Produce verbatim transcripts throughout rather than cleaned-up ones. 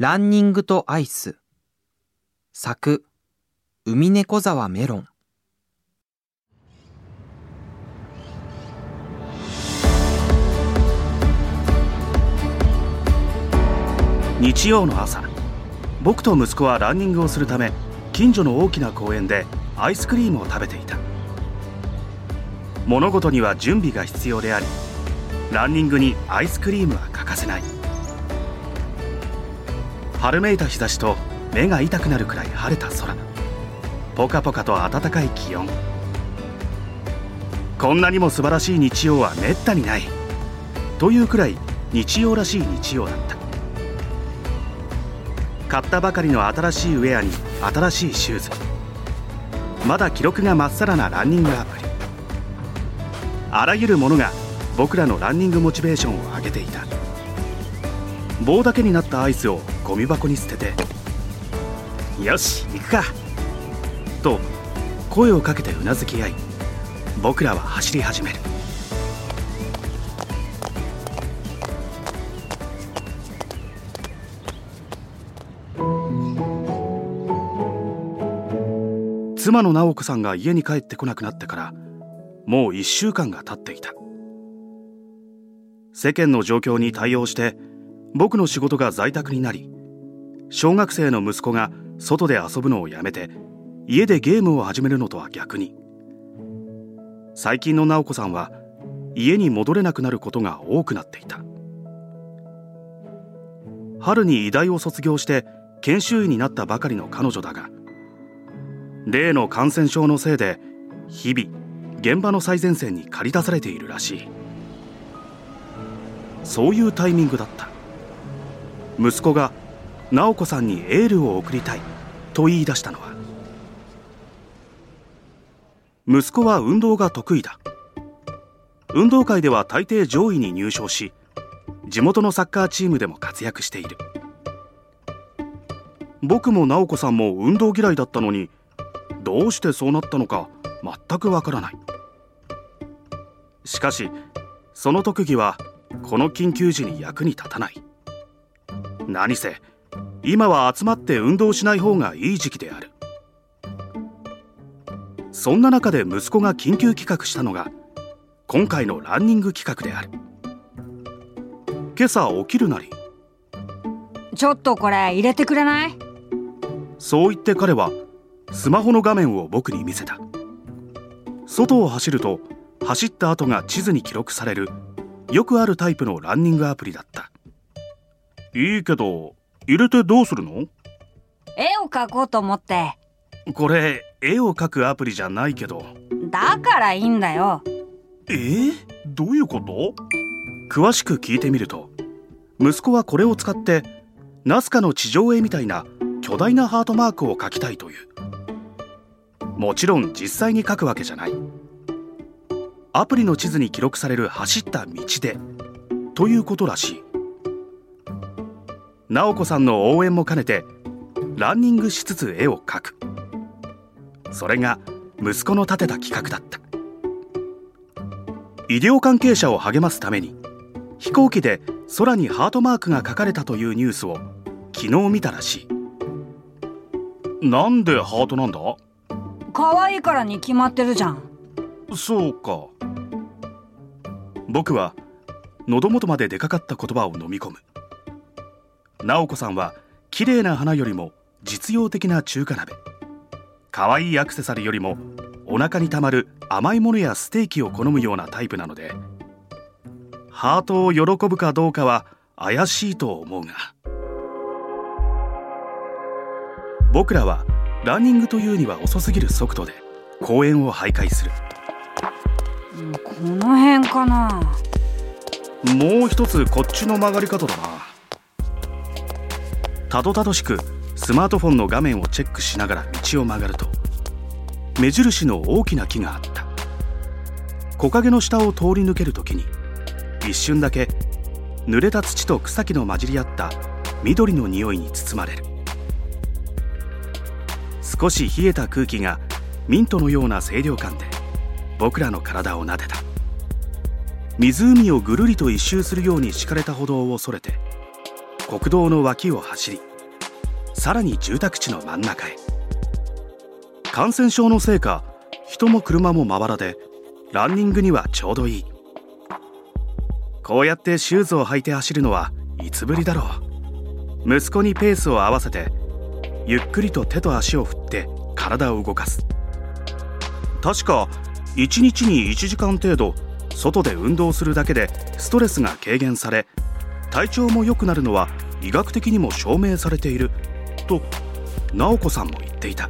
ランニングとアイス。作、海猫沢メロン。日曜の朝、僕と息子はランニングをするため近所の大きな公園でアイスクリームを食べていた。物事には準備が必要であり、ランニングにアイスクリームは欠かせない。春めいた日差しと目が痛くなるくらい晴れた空、ポカポカと暖かい気温。こんなにも素晴らしい日曜はめったにないというくらい日曜らしい日曜だった。買ったばかりの新しいウェアに新しいシューズ、まだ記録がまっさらなランニングアプリ、あらゆるものが僕らのランニングモチベーションを上げていた。棒だけになったアイスをゴミ箱に捨てて、よし行くかと声をかけてうなずき合い、僕らは走り始める。妻の直子さんが家に帰ってこなくなってからもういっしゅうかんが経っていた。世間の状況に対応して僕の仕事が在宅になり、小学生の息子が外で遊ぶのをやめて家でゲームを始めるのとは逆に、最近の直子さんは家に戻れなくなることが多くなっていた。春に医大を卒業して研修医になったばかりの彼女だが、例の感染症のせいで日々現場の最前線に駆り出されているらしい。そういうタイミングだった。息子が直子さんにエールを送りたいと言い出したのは、息子は運動が得意だ。運動会では大抵上位に入賞し、地元のサッカーチームでも活躍している。僕も直子さんも運動嫌いだったのに、どうしてそうなったのか全くわからない。しかしその特技はこの緊急時に役に立たない。何せ今は集まって運動しない方がいい時期である。そんな中で息子が緊急企画したのが今回のランニング企画である。今朝起きるなり、ちょっとこれ入れてくれない？そう言って彼はスマホの画面を僕に見せた。外を走ると走った跡が地図に記録される、よくあるタイプのランニングアプリだった。いいけど入れてどうするの？絵を描こうと思って。これ絵を描くアプリじゃないけど。だからいいんだよ。えー、どういうこと？詳しく聞いてみると、息子はこれを使ってナスカの地上絵みたいな巨大なハートマークを描きたいという。もちろん実際に書くわけじゃない。アプリの地図に記録される走った道でということらしい。直子さんの応援も兼ねてランニングしつつ絵を描く、それが息子の立てた企画だった。医療関係者を励ますために飛行機で空にハートマークが描かれたというニュースを昨日見たらしい。なんでハートなんだ？可愛いからに決まってるじゃん。そうか。僕は喉元まで出かかった言葉を飲み込む。直子さんは綺麗な花よりも実用的な中華鍋、可愛いアクセサリーよりもお腹にたまる甘いものやステーキを好むようなタイプなので、ハートを喜ぶかどうかは怪しいと思うが、僕らはランニングというには遅すぎる速度で公園を徘徊する。この辺かな。もう一つこっちの曲がり方だな。たどたどしくスマートフォンの画面をチェックしながら道を曲がると、目印の大きな木があった。木陰の下を通り抜けるときに一瞬だけ濡れた土と草木の混じり合った緑の匂いに包まれる。少し冷えた空気がミントのような清涼感で僕らの体を撫でた。湖をぐるりと一周するように敷かれた歩道をそれて国道の脇を走り、さらに住宅地の真ん中へ。感染症のせいか人も車もまばらで、ランニングにはちょうどいい。こうやってシューズを履いて走るのはいつぶりだろう。息子にペースを合わせてゆっくりと手と足を振って体を動かす。確かいちにちにいちじかん程度外で運動するだけでストレスが軽減され、体調も良くなるのは医学的にも証明されていると直子さんも言っていた。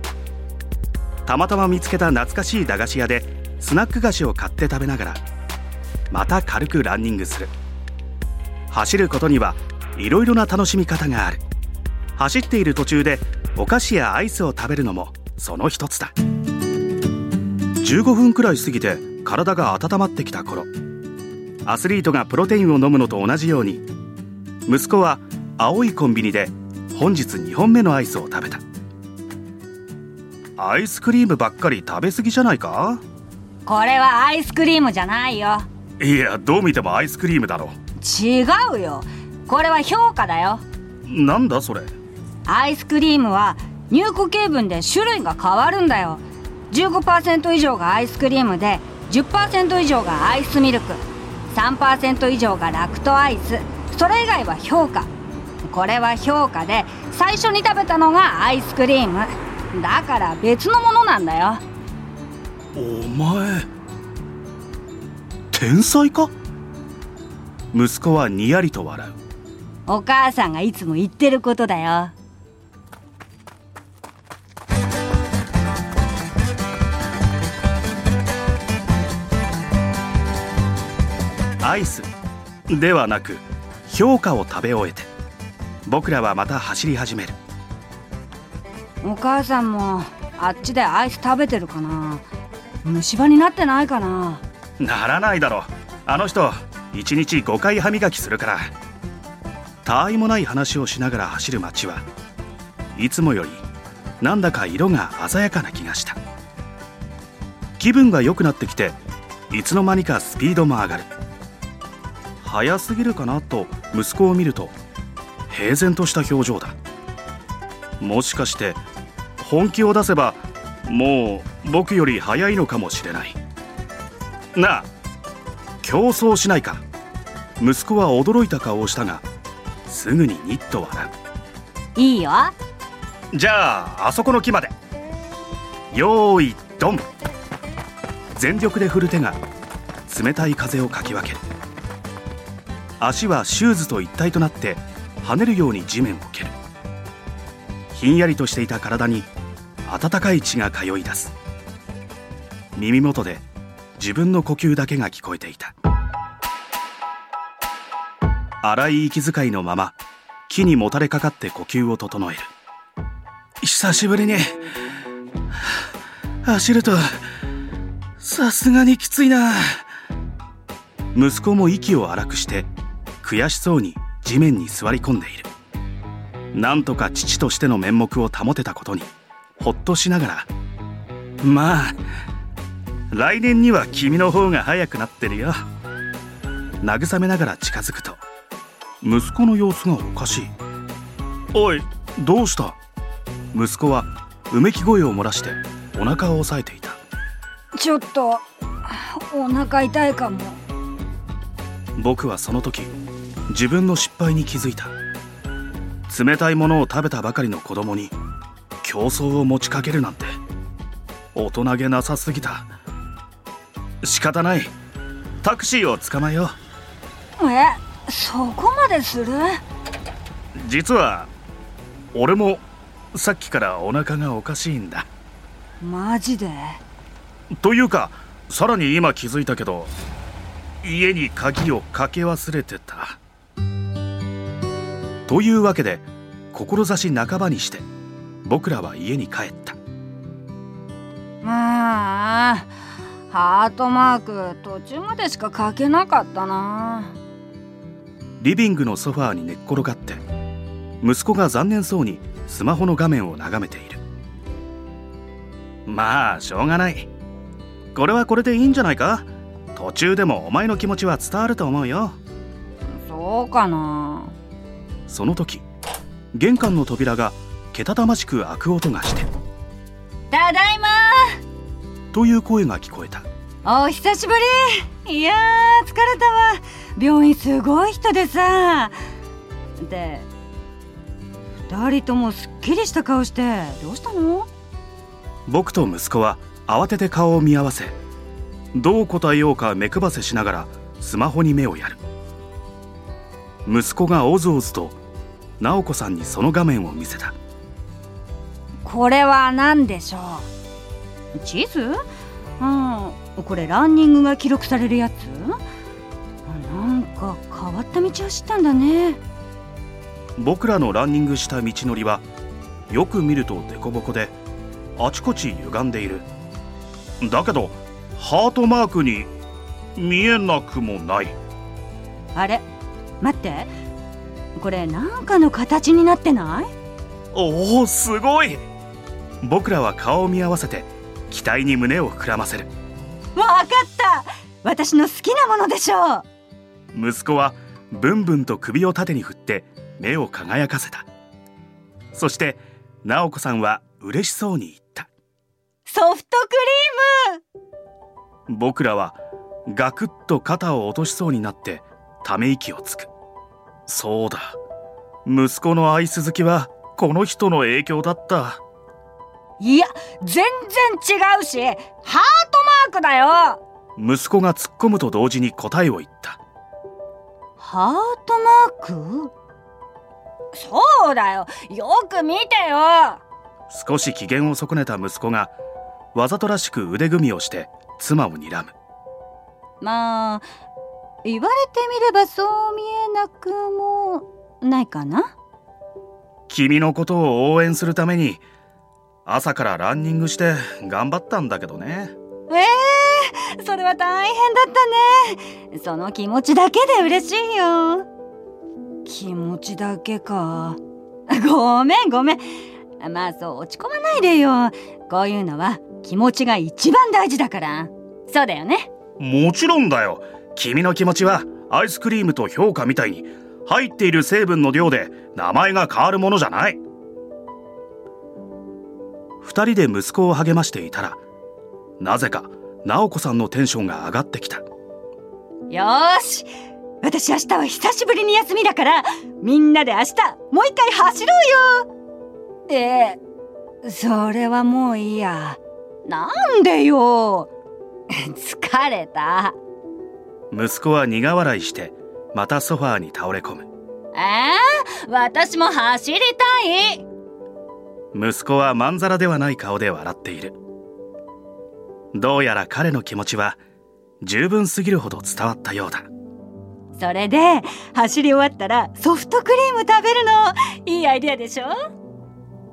たまたま見つけた懐かしい駄菓子屋でスナック菓子を買って食べながらまた軽くランニングする。走ることにはいろいろな楽しみ方がある。走っている途中でお菓子やアイスを食べるのもその一つだ。じゅうごふんくらい過ぎて体が温まってきた頃、アスリートがプロテインを飲むのと同じように息子は青いコンビニで本日にほんめのアイスを食べた。アイスクリームばっかり食べ過ぎじゃないか？これはアイスクリームじゃないよ。いや、どう見てもアイスクリームだろ。違うよ、これは評価だよ。なんだそれ。アイスクリームは入庫成分で種類が変わるんだよ。 じゅうごパーセント 以上がアイスクリームで じゅっパーセント 以上がアイスミルク、 さんパーセント 以上がラクトアイス、それ以外は評価。これは評価で最初に食べたのがアイスクリームだから別のものなんだよ。お前天才か？息子はにやりと笑う。お母さんがいつも言ってることだよ。アイスではなく評価を食べ終えて僕らはまた走り始める。お母さんもあっちでアイス食べてるかな。虫歯になってないかな。ならないだろう、あの人いちにちごかい歯磨きするから。他愛もない話をしながら走る街はいつもよりなんだか色が鮮やかな気がした。気分が良くなってきていつの間にかスピードも上がる。早すぎるかなと息子を見ると平然とした表情だ。もしかして本気を出せばもう僕より早いのかもしれない。なあ、競争しないか。息子は驚いた顔をしたがすぐにニッと笑う。いいよ。じゃああそこの木まで。よーいドン。全力で振る手が冷たい風をかき分ける。足はシューズと一体となって跳ねるように地面を蹴る。ひんやりとしていた体に温かい血が通い出す。耳元で自分の呼吸だけが聞こえていた。荒い息遣いのまま木にもたれかかって呼吸を整える。久しぶりに走るとさすがにきついな。息子も息を荒くして悔しそうに地面に座り込んでいる。なんとか父としての面目を保てたことにほっとしながら、まあ来年には君の方が早くなってるよ、慰めながら近づくと息子の様子がおかしい。おい、どうした？息子はうめき声を漏らしてお腹を押さえていた。ちょっとお腹痛いかも。僕はその時自分の失敗に気づいた。冷たいものを食べたばかりの子供に競争を持ちかけるなんて大人げなさすぎた。仕方ない、タクシーを捕まえよう。え、そこまでする？実は俺もさっきからお腹がおかしいんだ。マジで？というか、さらに今気づいたけど家に鍵をかけ忘れてた。というわけで志半ばにして僕らは家に帰った。ああ、ハートマーク途中までしか書けなかったな。リビングのソファーに寝っ転がって息子が残念そうにスマホの画面を眺めている。まあしょうがない、これはこれでいいんじゃないか。途中でもお前の気持ちは伝わると思うよ。そうかな。その時、玄関の扉がけたたましく開く音がして、ただいまーという声が聞こえた。お久しぶり。いやー疲れたわ。病院すごい人でさ。で、ふたりともすっきりした顔してどうしたの？僕と息子は慌てて顔を見合わせ、どう答えようか目くばせしながらスマホに目をやる。息子がおずおずと直子さんにその画面を見せた。これは何でしょう？地図？ああ、これランニングが記録されるやつ？なんか変わった道走ったんだね。僕らのランニングした道のりはよく見るとデコボコで、あちこち歪んでいる。だけどハートマークに見えなくもない。あれ、待って、これなんかの形になってない？おお、すごい。僕らは顔を見合わせて期待に胸を膨らませる。わかった、私の好きなものでしょう。息子はブンブンと首を縦に振って目を輝かせた。そして直子さんは嬉しそうに言った。ソフトクリーム。僕らはガクッと肩を落としそうになってため息をつく。そうだ、息子のアイス好きはこの人の影響だった。いや、全然違うし、ハートマークだよ。息子が突っ込むと同時に答えを言った。ハートマーク？そうだよ、よく見てよ。少し機嫌を損ねた息子がわざとらしく腕組みをして妻を睨む。まあ、言われてみればそう見えなくもないかな。君のことを応援するために朝からランニングして頑張ったんだけどね。えー、それは大変だったね。その気持ちだけで嬉しいよ。気持ちだけか。ごめんごめん。まあ、そう落ち込まないでよ。こういうのは気持ちが一番大事だから。そうだよね。もちろんだよ。君の気持ちはアイスクリームと評価みたいに入っている成分の量で名前が変わるものじゃない。二人で息子を励ましていたら、なぜか直子さんのテンションが上がってきた。よーし、私明日は久しぶりに休みだから、みんなで明日もう一回走ろうよ。えー、それはもういいや。なんでよ。疲れた。息子は苦笑いしてまたソファーに倒れ込む。えー、私も走りたい。息子はまんざらではない顔で笑っている。どうやら彼の気持ちは十分すぎるほど伝わったようだ。それで走り終わったらソフトクリーム食べるの、いいアイデアでしょ。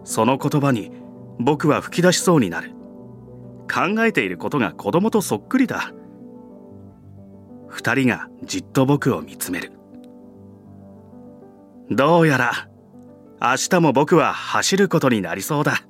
その言葉に僕は吹き出しそうになる。考えていることが子供とそっくりだ。二人がじっと僕を見つめる。どうやら明日も僕は走ることになりそうだ。